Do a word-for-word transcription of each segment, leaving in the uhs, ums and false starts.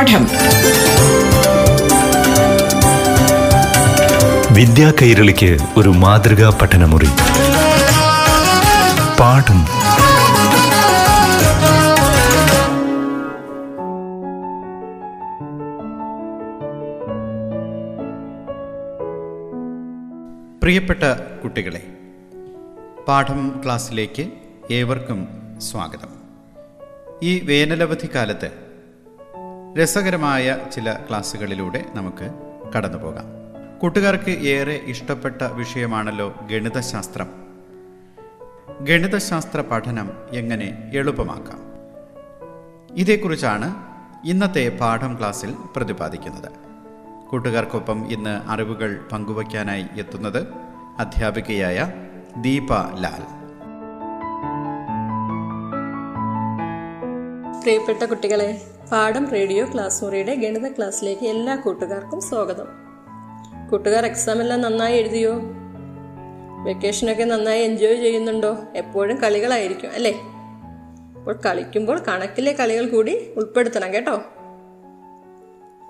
പാഠം. വിദ്യാ കൈരളിക്ക് ഒരു മാതൃകാ പഠനമുറി. പാഠം. പ്രിയപ്പെട്ട കുട്ടികളെ, പാഠം ക്ലാസ്സിലേക്ക് ഏവർക്കും സ്വാഗതം. ഈ വേനലവധിക്കാലത്ത് രസകരമായ ചില ക്ലാസ്സുകളിലൂടെ നമുക്ക് കടന്നുപോകാം. കൂട്ടുകാർക്ക് ഏറെ ഇഷ്ടപ്പെട്ട വിഷയമാണല്ലോ ഗണിതശാസ്ത്രം. ഗണിതശാസ്ത്ര പഠനം എങ്ങനെ എളുപ്പമാക്കാം, ഇതേക്കുറിച്ചാണ് ഇന്നത്തെ പാഠം ക്ലാസ്സിൽ പ്രതിപാദിക്കുന്നത്. കൂട്ടുകാർക്കൊപ്പം ഇന്ന് അറിവുകൾ പങ്കുവയ്ക്കാനായി എത്തുന്നത് അധ്യാപികയായ ദീപ ലാൽ. പ്രിയപ്പെട്ട കുട്ടികളെ, പാഠം റേഡിയോ ക്ലാസ് മുറിയുടെ ഗണിത ക്ലാസ്സിലേക്ക് എല്ലാ കൂട്ടുകാർക്കും സ്വാഗതം. കൂട്ടുകാർ എക്സാമെല്ലാം നന്നായി എഴുതിയോ? വെക്കേഷനൊക്കെ നന്നായി എൻജോയ് ചെയ്യുന്നുണ്ടോ? എപ്പോഴും കളികളായിരിക്കും അല്ലേ? അപ്പോൾ കളിക്കുമ്പോൾ കണക്കിലെ കളികൾ കൂടി ഉൾപ്പെടുത്തണം കേട്ടോ.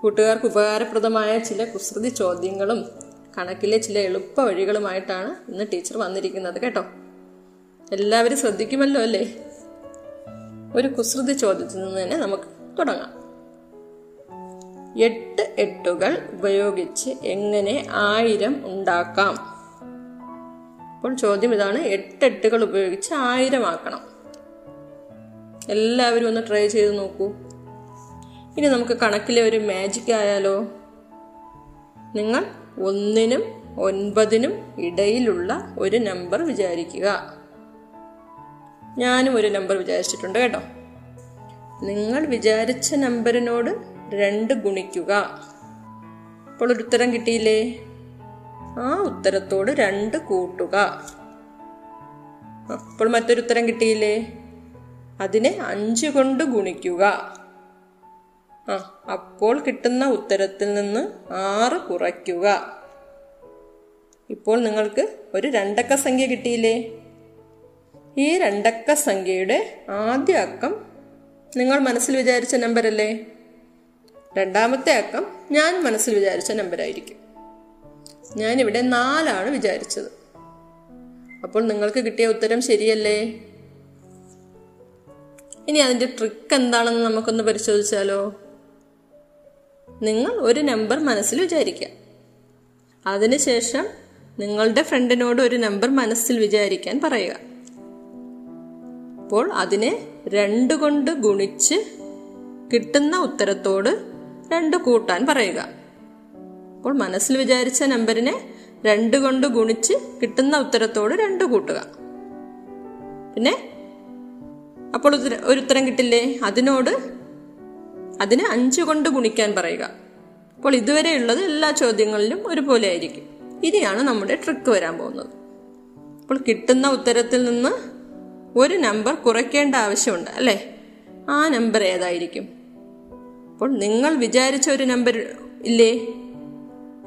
കൂട്ടുകാർക്ക് ഉപകാരപ്രദമായ ചില കുസൃതി ചോദ്യങ്ങളും കണക്കിലെ ചില എളുപ്പ വഴികളുമായിട്ടാണ് ഇന്ന് ടീച്ചർ വന്നിരിക്കുന്നത് കേട്ടോ. എല്ലാവരും ശ്രദ്ധിക്കുമല്ലോ അല്ലേ? ഒരു കുസൃതി ചോദ്യത്തിൽ നിന്ന് തന്നെ നമുക്ക് തുടങ്ങാം. എട്ട് എട്ടുകൾ ഉപയോഗിച്ച് എങ്ങനെ ആയിരം ഉണ്ടാക്കാം? അപ്പോൾ ചോദ്യം ഇതാണ്, എട്ടെട്ടുകൾ ഉപയോഗിച്ച് ആയിരം ആക്കണം. എല്ലാവരും ഒന്ന് ട്രൈ ചെയ്ത് നോക്കൂ. ഇനി നമുക്ക് കണക്കിലെ ഒരു മാജിക് ആയാലോ? നിങ്ങൾ ഒന്നിനും ഒൻപതിനും ഇടയിലുള്ള ഒരു നമ്പർ വിചാരിക്കുക. ഞാനും ഒരു നമ്പർ വിചാരിച്ചിട്ടുണ്ട് കേട്ടോ. നിങ്ങൾ വിചാരിച്ച നമ്പറിനോട് രണ്ട് ഗുണിക്കുക. അപ്പോൾ ഒരു ഉത്തരം കിട്ടിയില്ലേ? ആ ഉത്തരത്തോട് രണ്ട് കൂട്ടുക. അപ്പോൾ മറ്റൊരു ഉത്തരം കിട്ടിയില്ലേ? അതിനെ അഞ്ച് കൊണ്ട് ഗുണിക്കുക. ആ അപ്പോൾ കിട്ടുന്ന ഉത്തരത്തിൽ നിന്ന് ആറ് കുറയ്ക്കുക. ഇപ്പോൾ നിങ്ങൾക്ക് ഒരു രണ്ടക്ക സംഖ്യ കിട്ടിയില്ലേ? ഈ രണ്ടക്ക സംഖ്യയുടെ ആദ്യ അക്കം നിങ്ങൾ മനസ്സിൽ വിചാരിച്ച നമ്പരല്ലേ, രണ്ടാമത്തെ അക്കം ഞാൻ മനസ്സിൽ വിചാരിച്ച നമ്പരായിരിക്കും. ഞാനിവിടെ നാലാണ് വിചാരിച്ചത്. അപ്പോൾ നിങ്ങൾക്ക് കിട്ടിയ ഉത്തരം ശരിയല്ലേ? ഇനി അതിൻ്റെ ട്രിക്ക് എന്താണെന്ന് നമുക്കൊന്ന് പരിശോധിച്ചാലോ? നിങ്ങൾ ഒരു നമ്പർ മനസ്സിൽ വിചാരിക്കുക, അതിനുശേഷം നിങ്ങളുടെ ഫ്രണ്ടിനോട് ഒരു നമ്പർ മനസ്സിൽ വിചാരിക്കാൻ പറയുക. അപ്പോൾ അതിനെ രണ്ട് കൊണ്ട് ഗുണിച്ച് കിട്ടുന്ന ഉത്തരത്തോട് രണ്ട് കൂട്ടാൻ പറയുക. അപ്പോൾ മനസ്സിൽ വിചാരിച്ച നമ്പറിനെ രണ്ട് കൊണ്ട് ഗുണിച്ച് കിട്ടുന്ന ഉത്തരത്തോട് രണ്ട് കൂട്ടുക. പിന്നെ അപ്പോൾ ഒരു ഉത്തരം കിട്ടില്ലേ? അതിനോട് അതിനെ അഞ്ച് കൊണ്ട് ഗുണിക്കാൻ പറയുക. അപ്പോൾ ഇതുവരെയുള്ളത് എല്ലാ ചോദ്യങ്ങളിലും ഒരുപോലെ ആയിരിക്കും. ഇനിയാണ് നമ്മുടെ ട്രിക്ക് വരാൻ പോകുന്നത്. അപ്പോൾ കിട്ടുന്ന ഉത്തരത്തിൽ നിന്ന് ഒരു നമ്പർ കുറയ്ക്കേണ്ട ആവശ്യമുണ്ട് അല്ലേ? ആ നമ്പർ ഏതായിരിക്കും? അപ്പോൾ നിങ്ങൾ വിചാരിച്ച ഒരു നമ്പർ ഇല്ലേ,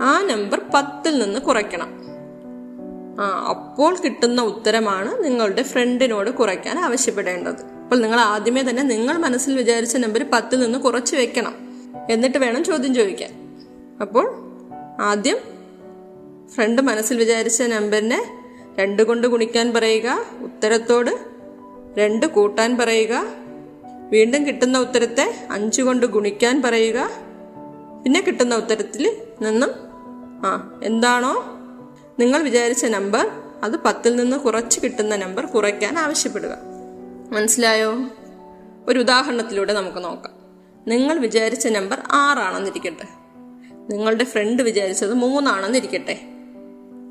ആ നമ്പർ പത്തിൽ നിന്ന് കുറയ്ക്കണം. ആ അപ്പോൾ കിട്ടുന്ന ഉത്തരമാണ് നിങ്ങളുടെ ഫ്രണ്ടിനോട് കുറയ്ക്കാൻ ആവശ്യപ്പെടേണ്ടത്. അപ്പോൾ നിങ്ങൾ ആദ്യമേ തന്നെ നിങ്ങൾ മനസ്സിൽ വിചാരിച്ച നമ്പർ പത്തിൽ നിന്ന് കുറച്ച് വെക്കണം, എന്നിട്ട് വേണം ചോദ്യം ചോദിക്കാൻ. അപ്പോൾ ആദ്യം ഫ്രണ്ട് മനസ്സിൽ വിചാരിച്ച നമ്പറിനെ രണ്ട് കൊണ്ട് ഗുണിക്കാൻ പറയുക, ഉത്തരത്തോട് രണ്ട് കൂട്ടാൻ പറയുക, വീണ്ടും കിട്ടുന്ന ഉത്തരത്തെ അഞ്ച് കൊണ്ട് ഗുണിക്കാൻ പറയുക, പിന്നെ കിട്ടുന്ന ഉത്തരത്തിൽ നിന്നും ആ എന്താണോ നിങ്ങൾ വിചാരിച്ച നമ്പർ അത് പത്തിൽ നിന്ന് കുറച്ച് കിട്ടുന്ന നമ്പർ കുറയ്ക്കാൻ ആവശ്യപ്പെടുക. മനസ്സിലായോ? ഒരു ഉദാഹരണത്തിലൂടെ നമുക്ക് നോക്കാം. നിങ്ങൾ വിചാരിച്ച നമ്പർ ആറാണെന്നിരിക്കട്ടെ, നിങ്ങളുടെ ഫ്രണ്ട് വിചാരിച്ചത് മൂന്നാണെന്നിരിക്കട്ടെ.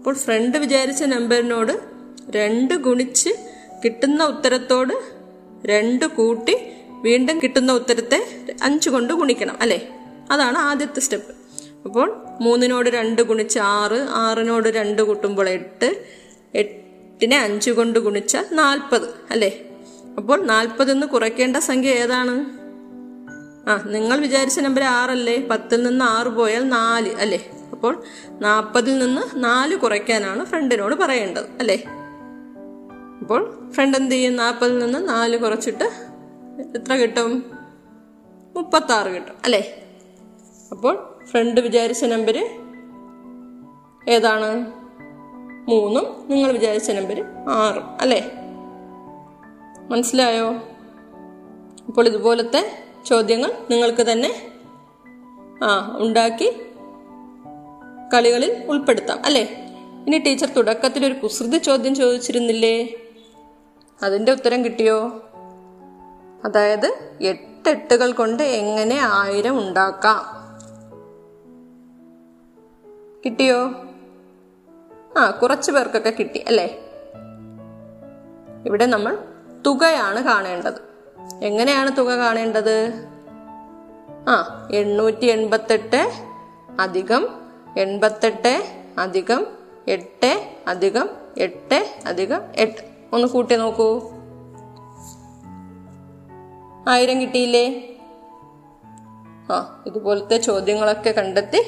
അപ്പോൾ ഫ്രണ്ട് വിചാരിച്ച നമ്പറിനോട് രണ്ട് ഗുണിച്ച് കിട്ടുന്ന ഉത്തരത്തോട് രണ്ട് കൂട്ടി വീണ്ടും കിട്ടുന്ന ഉത്തരത്തെ അഞ്ച് കൊണ്ട് ഗുണിക്കണം അല്ലേ? അതാണ് ആദ്യത്തെ സ്റ്റെപ്പ്. അപ്പോൾ മൂന്നിനോട് രണ്ട് ഗുണിച്ച് ആറ്, ആറിനോട് രണ്ട് കൂട്ടുമ്പോൾ എട്ട്, എട്ടിനെ അഞ്ച് കൊണ്ട് ഗുണിച്ചാൽ നാൽപ്പത് അല്ലേ? അപ്പോൾ നാൽപ്പത് എന്ന് കുറയ്ക്കേണ്ട സംഖ്യ ഏതാണ്? ആ നിങ്ങൾ വിചാരിച്ച നമ്പർ ആറല്ലേ, പത്തിൽ നിന്ന് ആറ് പോയാൽ നാല് അല്ലേ? അപ്പോൾ നാൽപ്പതിൽ നിന്ന് നാല് കുറയ്ക്കാനാണ് ഫ്രണ്ടിനോട് പറയേണ്ടത് അല്ലേ? അപ്പോൾ ഫ്രണ്ട് എന്ത് ചെയ്യും? നാൽപ്പതിൽ നിന്ന് നാല് കുറച്ചിട്ട് എത്ര കിട്ടും? മുപ്പത്താറ് കിട്ടും അല്ലേ? അപ്പോൾ ഫ്രണ്ട് വിചാരിച്ച നമ്പർ ഏതാണ്? മൂന്നും നിങ്ങൾ വിചാരിച്ച നമ്പർ ആറും അല്ലേ. മനസ്സിലായോ? അപ്പോൾ ഇതുപോലത്തെ ചോദ്യങ്ങൾ നിങ്ങൾക്ക് തന്നെ ആ ഉണ്ടാക്കി കളികളിൽ ഉൾപ്പെടുത്താം അല്ലേ. ഇനി ടീച്ചർ തുടക്കത്തിൽ ഒരു കുസൃതി ചോദ്യം ചോദിച്ചിരുന്നില്ലേ? അതിൻ്റെ ഉത്തരം കിട്ടിയോ? അതായത് എട്ടെട്ടുകൾ കൊണ്ട് എങ്ങനെ ആയിരം ഉണ്ടാക്കാം. കിട്ടിയോ? ആ കുറച്ചു പേർക്കൊക്കെ കിട്ടി അല്ലേ. ഇവിടെ നമ്മൾ തുകയാണ് കാണേണ്ടത്. എങ്ങനെയാണ് തുക കാണേണ്ടത്? ആ എണ്ണൂറ്റി എൺപത്തെട്ട് അധികം എൺപത്തെട്ട് അധികം എട്ട് അധികം എട്ട് അധികം എട്ട്. ഒന്ന് കൂട്ടി നോക്കൂ. ആയിരം കിട്ടിയില്ലേ? ആ ഇതുപോലത്തെ ചോദ്യങ്ങളൊക്കെ കണ്ടെത്തി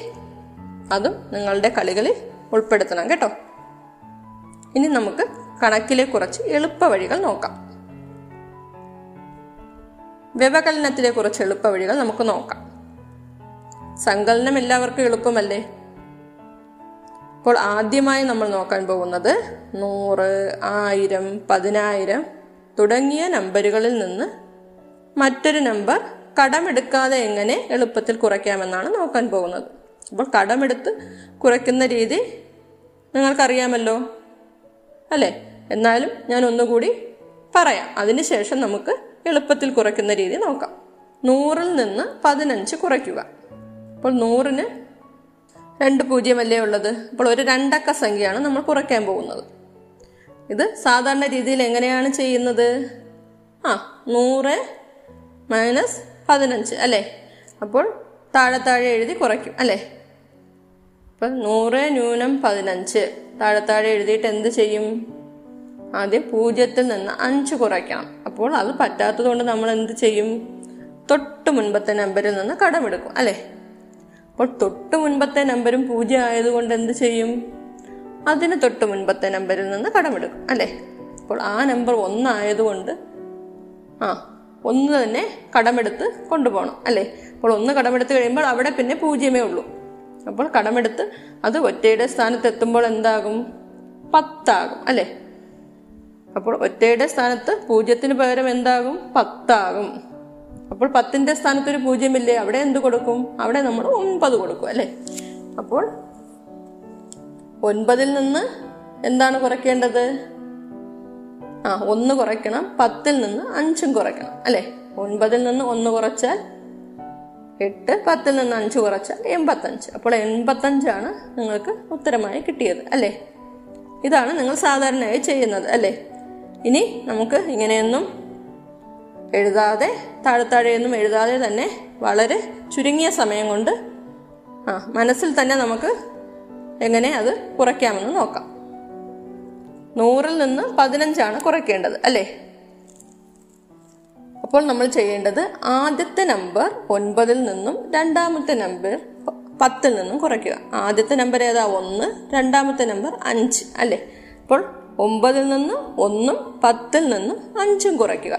അതും നിങ്ങളുടെ കളികളിൽ ഉൾപ്പെടുത്തണം കേട്ടോ. ഇനി നമുക്ക് കണക്കിലെ കുറച്ച് എളുപ്പ വഴികൾ നോക്കാം. വ്യവകലനത്തിലെ കുറച്ച് എളുപ്പ വഴികൾ നമുക്ക് നോക്കാം. സങ്കലനം എല്ലാവർക്കും എളുപ്പമല്ലേ? അപ്പോൾ ആദ്യമായി നമ്മൾ നോക്കാൻ പോകുന്നത് നൂറ്, ആയിരം, പതിനായിരം തുടങ്ങിയ നമ്പറുകളിൽ നിന്ന് മറ്റൊരു നമ്പർ കടമെടുക്കാതെ എങ്ങനെ എളുപ്പത്തിൽ കുറയ്ക്കാമെന്നാണ് നോക്കാൻ പോകുന്നത്. അപ്പോൾ കടമെടുത്ത് കുറയ്ക്കുന്ന രീതി നിങ്ങൾക്കറിയാമല്ലോ അല്ലേ. എന്നാലും ഞാൻ ഒന്നുകൂടി പറയാം, അതിനുശേഷം നമുക്ക് എളുപ്പത്തിൽ കുറയ്ക്കുന്ന രീതി നോക്കാം. നൂറിൽ നിന്ന് പതിനഞ്ച് കുറയ്ക്കുക. അപ്പോൾ നൂറിന് രണ്ട് പൂജ്യമല്ലേ ഉള്ളത്. അപ്പോൾ ഒരു രണ്ടക്ക സംഖ്യയാണ് നമ്മൾ കുറയ്ക്കാൻ പോകുന്നത്. ഇത് സാധാരണ രീതിയിൽ എങ്ങനെയാണ് ചെയ്യുന്നത്? ആ നൂറ് മൈനസ് പതിനഞ്ച് അല്ലേ. അപ്പോൾ താഴെ താഴെ എഴുതി കുറയ്ക്കും അല്ലേ. അപ്പം നൂറ് ന്യൂനം പതിനഞ്ച് താഴെ താഴെ എഴുതിയിട്ട് എന്ത് ചെയ്യും? ആദ്യം പൂജ്യത്തിൽ നിന്ന് അഞ്ച് കുറയ്ക്കണം. അപ്പോൾ അത് പറ്റാത്തത് കൊണ്ട് നമ്മൾ എന്ത് ചെയ്യും? തൊട്ട് മുൻപത്തെ നമ്പറിൽ നിന്ന് കടമെടുക്കും അല്ലേ. അപ്പോൾ തൊട്ട് മുൻപത്തെ നമ്പരും പൂജ്യം ആയതുകൊണ്ട് എന്ത് ചെയ്യും? അതിന് തൊട്ട് മുൻപത്തെ നമ്പറിൽ നിന്ന് കടമെടുക്കും അല്ലേ. അപ്പോൾ ആ നമ്പർ ഒന്നായതുകൊണ്ട് ആ ഒന്ന് തന്നെ കടമെടുത്ത് കൊണ്ടുപോകണം അല്ലേ. അപ്പോൾ ഒന്ന് കടമെടുത്ത് കഴിയുമ്പോൾ അവിടെ പിന്നെ പൂജ്യമേ ഉള്ളൂ. അപ്പോൾ കടമെടുത്ത് അത് ഒറ്റയുടെ സ്ഥാനത്ത് എത്തുമ്പോൾ എന്താകും? പത്താകും അല്ലേ. അപ്പോൾ ഒറ്റയുടെ സ്ഥാനത്ത് പൂജ്യത്തിന് പകരം എന്താകും? പത്താകും. അപ്പോൾ പത്തിന്റെ സ്ഥാനത്ത് ഒരു പൂജ്യമില്ലേ, അവിടെ എന്ത് കൊടുക്കും? അവിടെ നമ്മൾ ഒൻപത് കൊടുക്കും അല്ലേ. അപ്പോൾ ഒൻപതിൽ നിന്ന് എന്താണ് കുറയ്ക്കേണ്ടത്? ആ ഒന്ന് കുറയ്ക്കണം. പത്തിൽ നിന്ന് അഞ്ചും കുറയ്ക്കണം അല്ലേ. ഒൻപതിൽ നിന്ന് ഒന്ന് കുറച്ചാൽ എട്ട്, പത്തിൽ നിന്ന് അഞ്ച് കുറച്ചാൽ എൺപത്തഞ്ച്. അപ്പോൾ എൺപത്തഞ്ചാണ് നിങ്ങൾക്ക് ഉത്തരമായി കിട്ടിയത് അല്ലേ. ഇതാണ് നിങ്ങൾ സാധാരണയായി ചെയ്യുന്നത് അല്ലേ. ഇനി നമുക്ക് ഇങ്ങനെയൊന്നും എഴുതാതെ താഴെത്താഴെയൊന്നും എഴുതാതെ തന്നെ വളരെ ചുരുങ്ങിയ സമയം കൊണ്ട് ആ മനസ്സിൽ തന്നെ നമുക്ക് എങ്ങനെ അത് കുറയ്ക്കാമെന്ന് നോക്കാം. നൂറിൽ നിന്ന് പതിനഞ്ചാണ് കുറയ്ക്കേണ്ടത് അല്ലേ. അപ്പോൾ നമ്മൾ ചെയ്യേണ്ടത് ആദ്യത്തെ നമ്പർ ഒൻപതിൽ നിന്നും രണ്ടാമത്തെ നമ്പർ പത്തിൽ നിന്നും കുറയ്ക്കുക. ആദ്യത്തെ നമ്പർ ഏതാ? ഒന്ന്. രണ്ടാമത്തെ നമ്പർ അഞ്ച് അല്ലേ. അപ്പോൾ ഒമ്പതിൽ നിന്ന് ഒന്നും പത്തിൽ നിന്നും അഞ്ചും കുറയ്ക്കുക.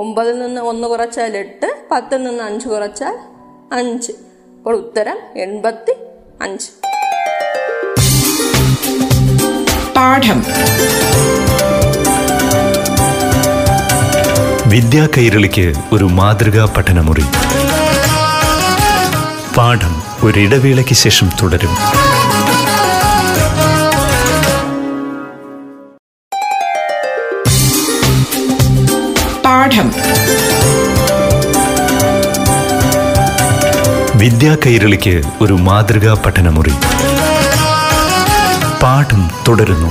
ഒമ്പതിൽ നിന്ന് ഒന്ന് കുറച്ചാൽ എട്ട്, പത്തിൽ നിന്ന് അഞ്ച് കുറച്ചാൽ അഞ്ച്. അപ്പോൾ ഉത്തരം എൺപത്തി അഞ്ച്. പാഠം വിദ്യാ കൈരളിക്ക് ഒരു മാതൃകാ പഠനമുറി. പാഠം ഒരിടവേളയ്ക്ക് ശേഷം തുടരും. പാഠം വിദ്യാ കൈരളിക്ക് ഒരു മാതൃകാ പഠനമുറി പാഠം തുടരുന്നു.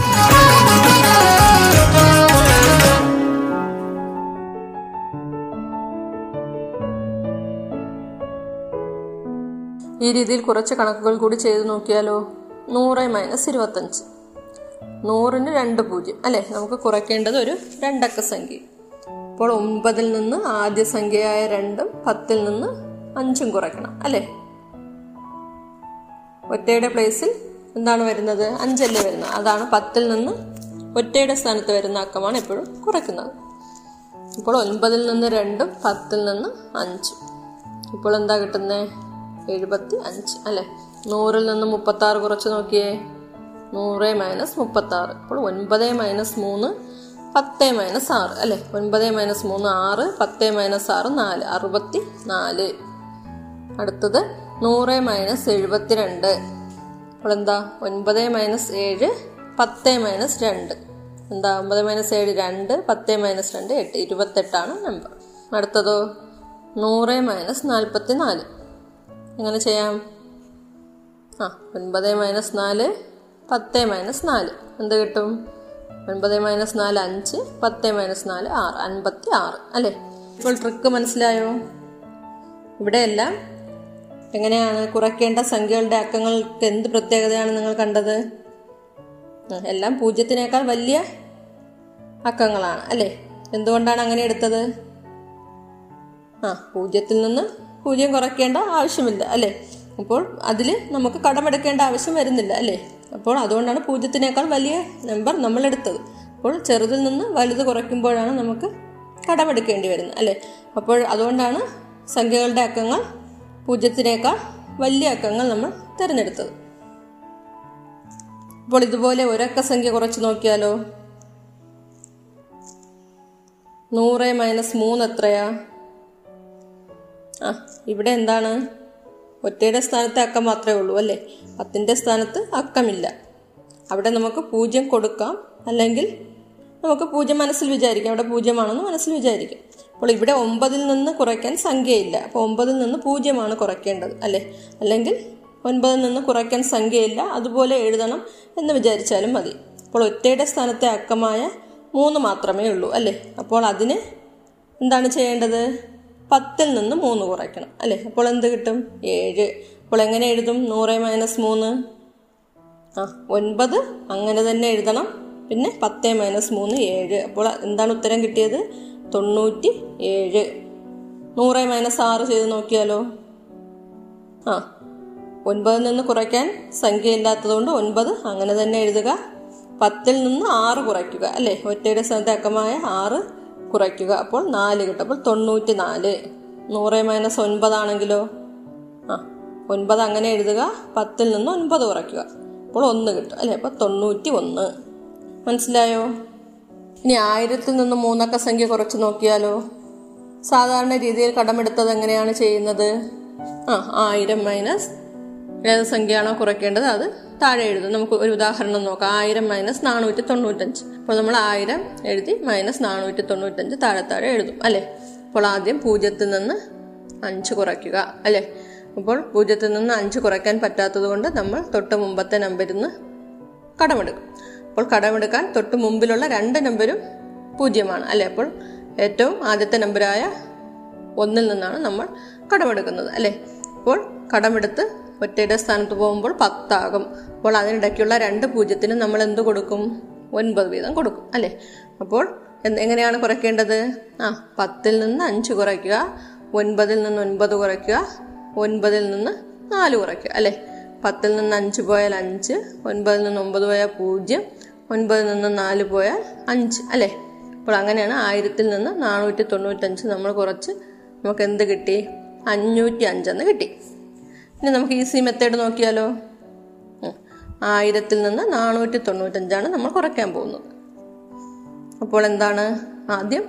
ഈ രീതിയിൽ കുറച്ച് കണക്കുകൾ കൂടി ചെയ്ത് നോക്കിയാലോ. നൂറ് മൈനസ് ഇരുപത്തഞ്ച്. നൂറിന് രണ്ട് പൂജ്യം അല്ലേ. നമുക്ക് കുറയ്ക്കേണ്ടത് ഒരു രണ്ടക്ക സംഖ്യ. അപ്പോൾ ഒൻപതിൽ നിന്ന് ആദ്യ സംഖ്യയായ രണ്ടും പത്തിൽ നിന്ന് അഞ്ചും കുറയ്ക്കണം അല്ലേ. ഒറ്റയുടെ പ്ലേസിൽ എന്താണ് വരുന്നത്? അഞ്ചല്ലേ വരുന്നത്. അതാണ് പത്തിൽ നിന്ന് ഒറ്റയുടെ സ്ഥാനത്ത് വരുന്ന അക്കമാണ് എപ്പോഴും കുറയ്ക്കുന്നത്. ഇപ്പോൾ ഒൻപതിൽ നിന്ന് രണ്ടും പത്തിൽ നിന്ന് അഞ്ചും. ഇപ്പോൾ എന്താ കിട്ടുന്നത്? എഴുപത്തി അഞ്ച് അല്ലെ. നൂറിൽ നിന്ന് മുപ്പത്തി ആറ് കുറച്ച് നോക്കിയേ. നൂറ് മൈനസ് മുപ്പത്തി ആറ്, അപ്പോൾ ഒൻപത് മൈനസ് മൂന്ന്, പത്ത് മൈനസ് ആറ് അല്ലെ. ഒൻപത് മൈനസ് മൂന്ന് ആറ്, പത്ത് മൈനസ് ആറ് നാല്, അറുപത്തി നാല്. അടുത്തത് നൂറ് മൈനസ് എഴുപത്തി രണ്ട്, അപ്പോൾ എന്താ ഒൻപത് മൈനസ് ഏഴ്, പത്ത് മൈനസ് രണ്ട്, എന്താ ഒമ്പത് മൈനസ് ഏഴ് രണ്ട്, പത്ത് മൈനസ് രണ്ട് എട്ട്, ഇരുപത്തെട്ടാണ് നമ്പർ. അടുത്തതോ നൂറ് മൈനസ് നാൽപ്പത്തി നാല്, എങ്ങനെ ചെയ്യാം? ആ ഒൻപത് മൈനസ് നാല്, പത്ത് മൈനസ് നാല്, എന്ത് കിട്ടും? ഒൻപത് മൈനസ് നാല് അഞ്ച്, പത്ത് മൈനസ് നാല് ആറ്, അൻപത്തി ആറ് അല്ലേ. ഇപ്പോൾ ട്രിക്ക് മനസ്സിലായോ? ഇവിടെയെല്ലാം എങ്ങനെയാണ് കുറയ്ക്കേണ്ട സംഖ്യകളുടെ അക്കങ്ങൾക്ക് എന്ത് പ്രത്യേകതയാണ് നിങ്ങൾ കണ്ടത്? എല്ലാം പൂജ്യത്തിനേക്കാൾ വലിയ അക്കങ്ങളാണ് അല്ലേ. എന്തുകൊണ്ടാണ് അങ്ങനെ എടുത്തത്? ആ പൂജ്യത്തിൽ നിന്ന് പൂജ്യം കുറയ്ക്കേണ്ട ആവശ്യമില്ല അല്ലേ. അപ്പോൾ അതിൽ നമുക്ക് കടമെടുക്കേണ്ട ആവശ്യം വരുന്നില്ല അല്ലേ. അപ്പോൾ അതുകൊണ്ടാണ് പൂജ്യത്തിനേക്കാൾ വലിയ നമ്പർ നമ്മൾ എടുത്തത്. അപ്പോൾ ചെറുതിൽ നിന്ന് വലുത് കുറയ്ക്കുമ്പോഴാണ് നമുക്ക് കടമെടുക്കേണ്ടി വരുന്നത് അല്ലേ. അപ്പോൾ അതുകൊണ്ടാണ് സംഖ്യകളുടെ അക്കങ്ങൾ പൂജ്യത്തിനേക്കാൾ വലിയ അക്കങ്ങൾ നമ്മൾ തിരഞ്ഞെടുത്തത്. അപ്പോൾ ഇതുപോലെ ഒരക്ക സംഖ്യ കുറച്ച് നോക്കിയാലോ. നൂറ് മൈനസ് മൂന്ന് എത്രയാ? ആ ഇവിടെ എന്താണ്? ഒറ്റയുടെ സ്ഥാനത്ത് അക്കം മാത്രമേ ഉള്ളൂ അല്ലേ. പത്തിൻ്റെ സ്ഥാനത്ത് അക്കമില്ല. അവിടെ നമുക്ക് പൂജ്യം കൊടുക്കാം, അല്ലെങ്കിൽ നമുക്ക് പൂജ്യം മനസ്സിൽ വിചാരിക്കാം, അവിടെ പൂജ്യമാണെന്ന് മനസ്സിൽ വിചാരിക്കാം. അപ്പോൾ ഇവിടെ ഒമ്പതിൽ നിന്ന് കുറയ്ക്കാൻ സംഖ്യയില്ല, അപ്പോൾ ഒമ്പതിൽ നിന്ന് പൂജ്യമാണ് കുറയ്ക്കേണ്ടത് അല്ലേ. അല്ലെങ്കിൽ ഒൻപതിൽ നിന്ന് കുറയ്ക്കാൻ സംഖ്യയില്ല, അതുപോലെ എഴുതണം എന്ന് വിചാരിച്ചാലും മതി. അപ്പോൾ ഒറ്റയുടെ സ്ഥാനത്തെ അക്കമായ മൂന്ന് മാത്രമേ ഉള്ളൂ അല്ലേ. അപ്പോൾ അതിന് എന്താണ് ചെയ്യേണ്ടത്? പത്തിൽ നിന്ന് മൂന്ന് കുറയ്ക്കണം അല്ലേ. അപ്പോൾ എന്ത് കിട്ടും? ഏഴ്. അപ്പോൾ എങ്ങനെ എഴുതും? നൂറ് മൈനസ് മൂന്ന്, ആ ഒൻപത് അങ്ങനെ തന്നെ എഴുതണം, പിന്നെ പത്ത് മൈനസ് മൂന്ന് ഏഴ്. അപ്പോൾ എന്താണ് ഉത്തരം കിട്ടിയത്? തൊണ്ണൂറ്റി ഏഴ്. നൂറ് മൈനസ് ആറ് ചെയ്ത് നോക്കിയാലോ. ആ ഒൻപതിൽ നിന്ന് കുറയ്ക്കാൻ സംഖ്യയില്ലാത്തത് കൊണ്ട് ഒൻപത് അങ്ങനെ തന്നെ എഴുതുക. പത്തിൽ നിന്ന് ആറ് കുറയ്ക്കുക അല്ലേ. ഒറ്റയുടെ സ്ഥാനത്തെ അക്കമായ ആറ് കുറയ്ക്കുക, അപ്പോൾ നാല് കിട്ടും. അപ്പോൾ തൊണ്ണൂറ്റി നാല്. നൂറ് മൈനസ് ഒൻപതാണെങ്കിലോ, ആ ഒൻപത് അങ്ങനെ എഴുതുക, പത്തിൽ നിന്ന് ഒൻപത് കുറയ്ക്കുക, അപ്പോൾ ഒന്ന് കിട്ടും അല്ലേ. അപ്പോൾ തൊണ്ണൂറ്റി ഒന്ന്. മനസ്സിലായോ? ഇനി ആയിരത്തിൽ നിന്ന് മൂന്നക്ക സംഖ്യ കുറച്ച് നോക്കിയാലോ. സാധാരണ രീതിയിൽ കടമെടുത്തത് എങ്ങനെയാണ് ചെയ്യുന്നത്? ആ ആയിരം മൈനസ് ഏത് സംഖ്യയാണോ കുറയ്ക്കേണ്ടത് അത് താഴെ എഴുതും. നമുക്ക് ഒരു ഉദാഹരണം നോക്കാം. ആയിരം മൈനസ് നാനൂറ്റി തൊണ്ണൂറ്റഞ്ച്. അപ്പോൾ നമ്മൾ ആയിരം എഴുതി മൈനസ് നാനൂറ്റി തൊണ്ണൂറ്റഞ്ച് താഴെ താഴെ എഴുതും അല്ലേ. അപ്പോൾ ആദ്യം പൂജ്യത്തിൽ നിന്ന് അഞ്ച് കുറയ്ക്കുക അല്ലേ. അപ്പോൾ പൂജ്യത്തിൽ നിന്ന് അഞ്ച് കുറയ്ക്കാൻ പറ്റാത്തത് കൊണ്ട് നമ്മൾ തൊട്ട് മുമ്പത്തെ നമ്പരിൽ നിന്ന് കടമെടുക്കും. അപ്പോൾ കടമെടുക്കാൻ തൊട്ട് മുമ്പിലുള്ള രണ്ട് നമ്പരും പൂജ്യമാണ് അല്ലേ. അപ്പോൾ ഏറ്റവും ആദ്യത്തെ നമ്പരായ ഒന്നിൽ നിന്നാണ് നമ്മൾ കടമെടുക്കുന്നത് അല്ലേ. അപ്പോൾ കടമെടുത്ത് ഒറ്റയുടെ സ്ഥാനത്ത് പോകുമ്പോൾ പത്താകും. അപ്പോൾ അതിനിടയ്ക്കുള്ള രണ്ട് പൂജ്യത്തിന് നമ്മൾ എന്ത് കൊടുക്കും? ഒൻപത് വീതം കൊടുക്കും അല്ലേ. അപ്പോൾ എങ്ങനെയാണ് കുറയ്ക്കേണ്ടത്? ആ പത്തിൽ നിന്ന് അഞ്ച് കുറയ്ക്കുക, ഒൻപതിൽ നിന്ന് ഒൻപത് കുറയ്ക്കുക, ഒൻപതിൽ നിന്ന് നാല് കുറയ്ക്കുക അല്ലേ. പത്തിൽ നിന്ന് അഞ്ച് പോയാൽ അഞ്ച്, ഒൻപതിൽ നിന്ന് ഒമ്പത് പോയാൽ പൂജ്യം, ഒൻപതിൽ നിന്ന് നാല് പോയാൽ അഞ്ച് അല്ലേ. അപ്പോൾ അങ്ങനെയാണ് ആയിരത്തിൽ നിന്ന് നാനൂറ്റി തൊണ്ണൂറ്റഞ്ച് നമ്മൾ കുറച്ച് നമുക്ക് എന്ത് കിട്ടി? അഞ്ഞൂറ്റി അഞ്ചെന്ന് കിട്ടി. ഇനി നമുക്ക് ഈസി മെത്തേഡ് നോക്കിയാലോ. ആയിരത്തിൽ നിന്ന് നാനൂറ്റി തൊണ്ണൂറ്റഞ്ചാണ് നമ്മൾ കുറയ്ക്കാൻ പോകുന്നത്. അപ്പോൾ എന്താണ് ആദ്യം?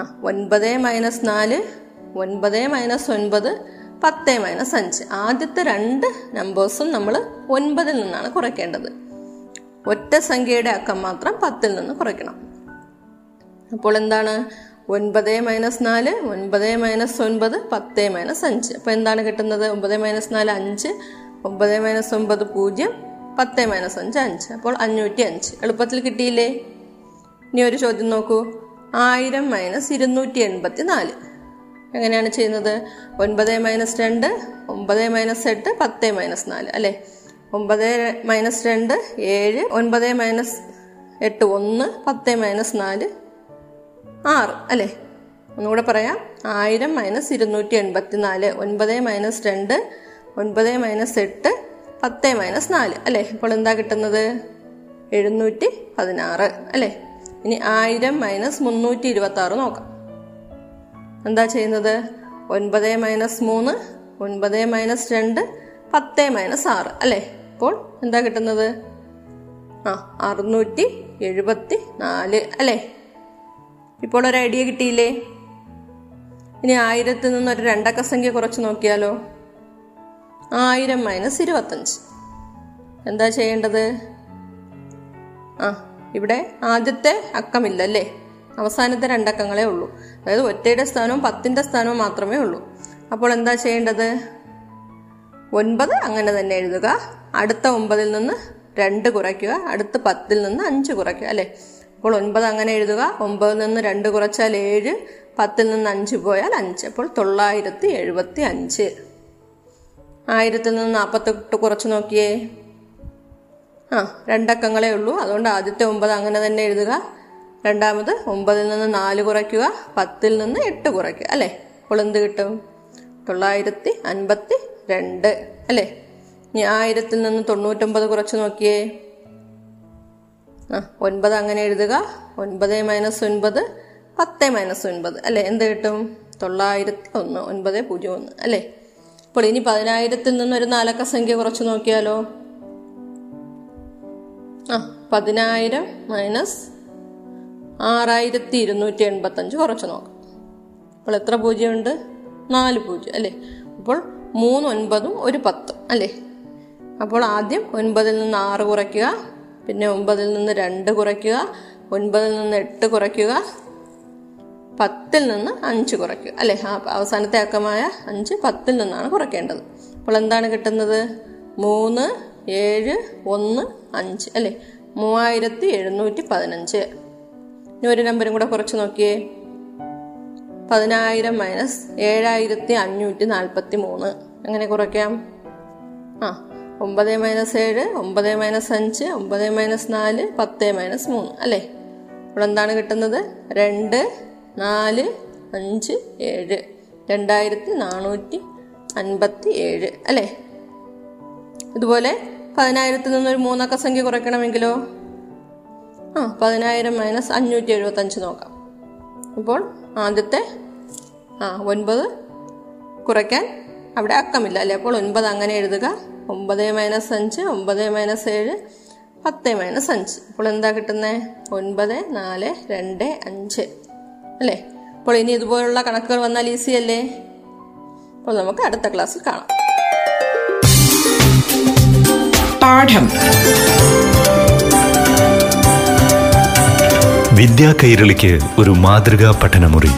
ആ ഒൻപത് മൈനസ് നാല്, ഒൻപത് മൈനസ് ഒൻപത്, പത്ത് മൈനസ് അഞ്ച്. ആദ്യത്തെ രണ്ട് നമ്പേഴ്സും നമ്മൾ ഒൻപതിൽ നിന്നാണ് കുറയ്ക്കേണ്ടത്. ഒറ്റ സംഖ്യയുടെ അക്കം മാത്രം പത്തിൽ നിന്ന് കുറയ്ക്കണം. അപ്പോൾ എന്താണ്? ഒൻപത് മൈനസ് നാല്, ഒൻപത് മൈനസ് ഒൻപത്, പത്ത് മൈനസ് അഞ്ച്. അപ്പോൾ എന്താണ് കിട്ടുന്നത്? ഒമ്പത് മൈനസ് നാല് അഞ്ച്, ഒമ്പത് മൈനസ് ഒമ്പത് പൂജ്യം, പത്ത് മൈനസ് അഞ്ച് അഞ്ച്. അപ്പോൾ അഞ്ഞൂറ്റി അഞ്ച്. എളുപ്പത്തിൽ കിട്ടിയില്ലേ? ഇനി ഒരു ചോദ്യം നോക്കൂ. ആയിരം മൈനസ് ഇരുന്നൂറ്റി എൺപത്തി നാല് എങ്ങനെയാണ് ചെയ്യുന്നത്? ഒൻപത് മൈനസ് രണ്ട്, ഒമ്പത് മൈനസ് എട്ട്, പത്ത് മൈനസ് നാല് അല്ലേ. ഒമ്പത് മൈനസ് രണ്ട് ഏഴ്, ഒൻപത് മൈനസ് എട്ട് ഒന്ന്, പത്ത് മൈനസ് നാല് ആറ് അല്ലേ. ഒന്നുകൂടെ പറയാം. ആയിരം മൈനസ് ഇരുന്നൂറ്റി എൺപത്തി നാല്, ഒൻപത് മൈനസ് രണ്ട്, ഒൻപത് മൈനസ് എട്ട്, പത്ത് മൈനസ് നാല് അല്ലേ. ഇപ്പോൾ എന്താ കിട്ടുന്നത്? എഴുന്നൂറ്റി പതിനാറ് അല്ലേ. ഇനി ആയിരം മൈനസ് മുന്നൂറ്റി ഇരുപത്തി ആറ് നോക്കാം. എന്താ ചെയ്യുന്നത്? ഒൻപത് മൈനസ് മൂന്ന്, ഒൻപത് മൈനസ് രണ്ട് പത്ത് മൈനസ് ആറ് അല്ലേ. അപ്പോൾ എന്താ കിട്ടുന്നത്? ആ അറുന്നൂറ്റി എഴുപത്തി നാല് അല്ലേ. ഇപ്പോൾ ഒരു ഐഡിയ കിട്ടിയില്ലേ? ഇനി ആയിരത്തിൽ നിന്നൊരു രണ്ടക്ക സംഖ്യ കുറച്ച് നോക്കിയാലോ. ആയിരം മൈനസ് ഇരുപത്തഞ്ച്. എന്താ ചെയ്യേണ്ടത്? ആ ഇവിടെ ആദ്യത്തെ അക്കമില്ലല്ലേ, അവസാനത്തെ രണ്ടക്കങ്ങളേ ഉള്ളൂ. അതായത് ഒറ്റയുടെ സ്ഥാനവും പത്തിൻ്റെ സ്ഥാനവും മാത്രമേ ഉള്ളൂ. അപ്പോൾ എന്താ ചെയ്യേണ്ടത്? ഒൻപത് അങ്ങനെ തന്നെ എഴുതുക, അടുത്ത ഒമ്പതിൽ നിന്ന് രണ്ട് കുറയ്ക്കുക, അടുത്ത പത്തിൽ നിന്ന് അഞ്ച് കുറയ്ക്കുക അല്ലേ. അപ്പോൾ ഒൻപത് അങ്ങനെ എഴുതുക, ഒമ്പതിൽ നിന്ന് രണ്ട് കുറച്ചാൽ ഏഴ്, പത്തിൽ നിന്ന് അഞ്ച് പോയാൽ അഞ്ച്. അപ്പോൾ തൊള്ളായിരത്തി എഴുപത്തി അഞ്ച്. ആയിരത്തിൽ നിന്ന് നാൽപ്പത്തെട്ട് കുറച്ച് നോക്കിയേ. ആ രണ്ടക്കങ്ങളേ ഉള്ളൂ, അതുകൊണ്ട് ആദ്യത്തെ ഒമ്പത് അങ്ങനെ തന്നെ എഴുതുക, രണ്ടാമത് ഒമ്പതിൽ നിന്ന് നാല് കുറയ്ക്കുക, പത്തിൽ നിന്ന് എട്ട് കുറയ്ക്കുക അല്ലേ. അപ്പോൾ എന്ത് കിട്ടും? തൊള്ളായിരത്തി അൻപത്തി രണ്ട് അല്ലേ. ഇനി ആയിരത്തിൽ നിന്ന് തൊണ്ണൂറ്റൊമ്പത് കുറച്ച് നോക്കിയേ. ആ ഒൻപത് അങ്ങനെ എഴുതുക, ഒൻപത് മൈനസ് ഒൻപത് പത്ത് മൈനസ് ഒൻപത് അല്ലേ. എന്ത് കിട്ടും? തൊള്ളായിരത്തി ഒന്ന്, ഒൻപത് പൂജ്യം ഒന്ന് അല്ലേ. അപ്പോൾ ഇനി പതിനായിരത്തിൽ നിന്നൊരു നാലക്ക സംഖ്യ കുറച്ച് നോക്കിയാലോ. ആ പതിനായിരം മൈനസ് ആറായിരത്തി ഇരുന്നൂറ്റി എൺപത്തഞ്ച് കുറച്ച് നോക്കാം. അപ്പോൾ എത്ര പൂജ്യമുണ്ട്? നാല് പൂജ്യം അല്ലേ. അപ്പോൾ മൂന്ന് ഒൻപതും ഒരു പത്തും അല്ലേ. അപ്പോൾ ആദ്യം ഒൻപതിൽ നിന്ന് ആറ് കുറയ്ക്കുക, പിന്നെ ഒമ്പതിൽ നിന്ന് രണ്ട് കുറയ്ക്കുക, ഒൻപതിൽ നിന്ന് എട്ട് കുറയ്ക്കുക, പത്തിൽ നിന്ന് അഞ്ച് കുറയ്ക്കുക അല്ലേ. ആ അവസാനത്തെ അക്കമായ അഞ്ച് പത്തിൽ നിന്നാണ് കുറയ്ക്കേണ്ടത്. അപ്പോൾ എന്താണ് കിട്ടുന്നത്? മൂന്ന് ഏഴ് ഒന്ന് അഞ്ച് അല്ലേ. മൂവായിരത്തി എഴുന്നൂറ്റി പതിനഞ്ച്. ഇനി ഒരു നമ്പരും കൂടെ കുറച്ച് നോക്കിയേ. പതിനായിരം മൈനസ് ഏഴായിരത്തി അഞ്ഞൂറ്റി നാൽപ്പത്തി മൂന്ന്. എങ്ങനെ കുറയ്ക്കാം? ആ ഒമ്പത് മൈനസ് ഏഴ്, ഒമ്പത് മൈനസ് അഞ്ച്, ഒമ്പത് മൈനസ് നാല്, പത്ത് മൈനസ് മൂന്ന് അല്ലേ. ഇവിടെ എന്താണ് കിട്ടുന്നത്? രണ്ട് നാല് അഞ്ച് ഏഴ്, രണ്ടായിരത്തി നാനൂറ്റി അൻപത്തി ഏഴ് അല്ലേ. ഇതുപോലെ പതിനായിരത്തിൽ നിന്നൊരു മൂന്നക്ക സംഖ്യ കുറയ്ക്കണമെങ്കിലോ ആ പതിനായിരം മൈനസ് അഞ്ഞൂറ്റി എഴുപത്തഞ്ച് നോക്കാം. അപ്പോൾ ആദ്യത്തെ ആ ഒൻപത് കുറയ്ക്കാൻ അവിടെ അക്കമില്ല അല്ലേ. അപ്പോൾ ഒൻപത് അങ്ങനെ എഴുതുക, ഒമ്പത് മൈനസ് അഞ്ച്, ഒമ്പത് മൈനസ് ഏഴ് പത്ത് മൈനസ് അഞ്ച്. അപ്പോൾ എന്താ കിട്ടുന്നത്? ഒൻപത് നാല് രണ്ട് അഞ്ച് അല്ലേ. അപ്പോൾ ഇനി ഇതുപോലുള്ള കണക്കുകൾ വന്നാൽ ഈസി അല്ലേ. അപ്പോൾ നമുക്ക് അടുത്ത ക്ലാസ്സിൽ കാണാം. പാഠം വിദ്യാ കൈരളിക്ക് ഒരു മാതൃകാ പഠനമുറി.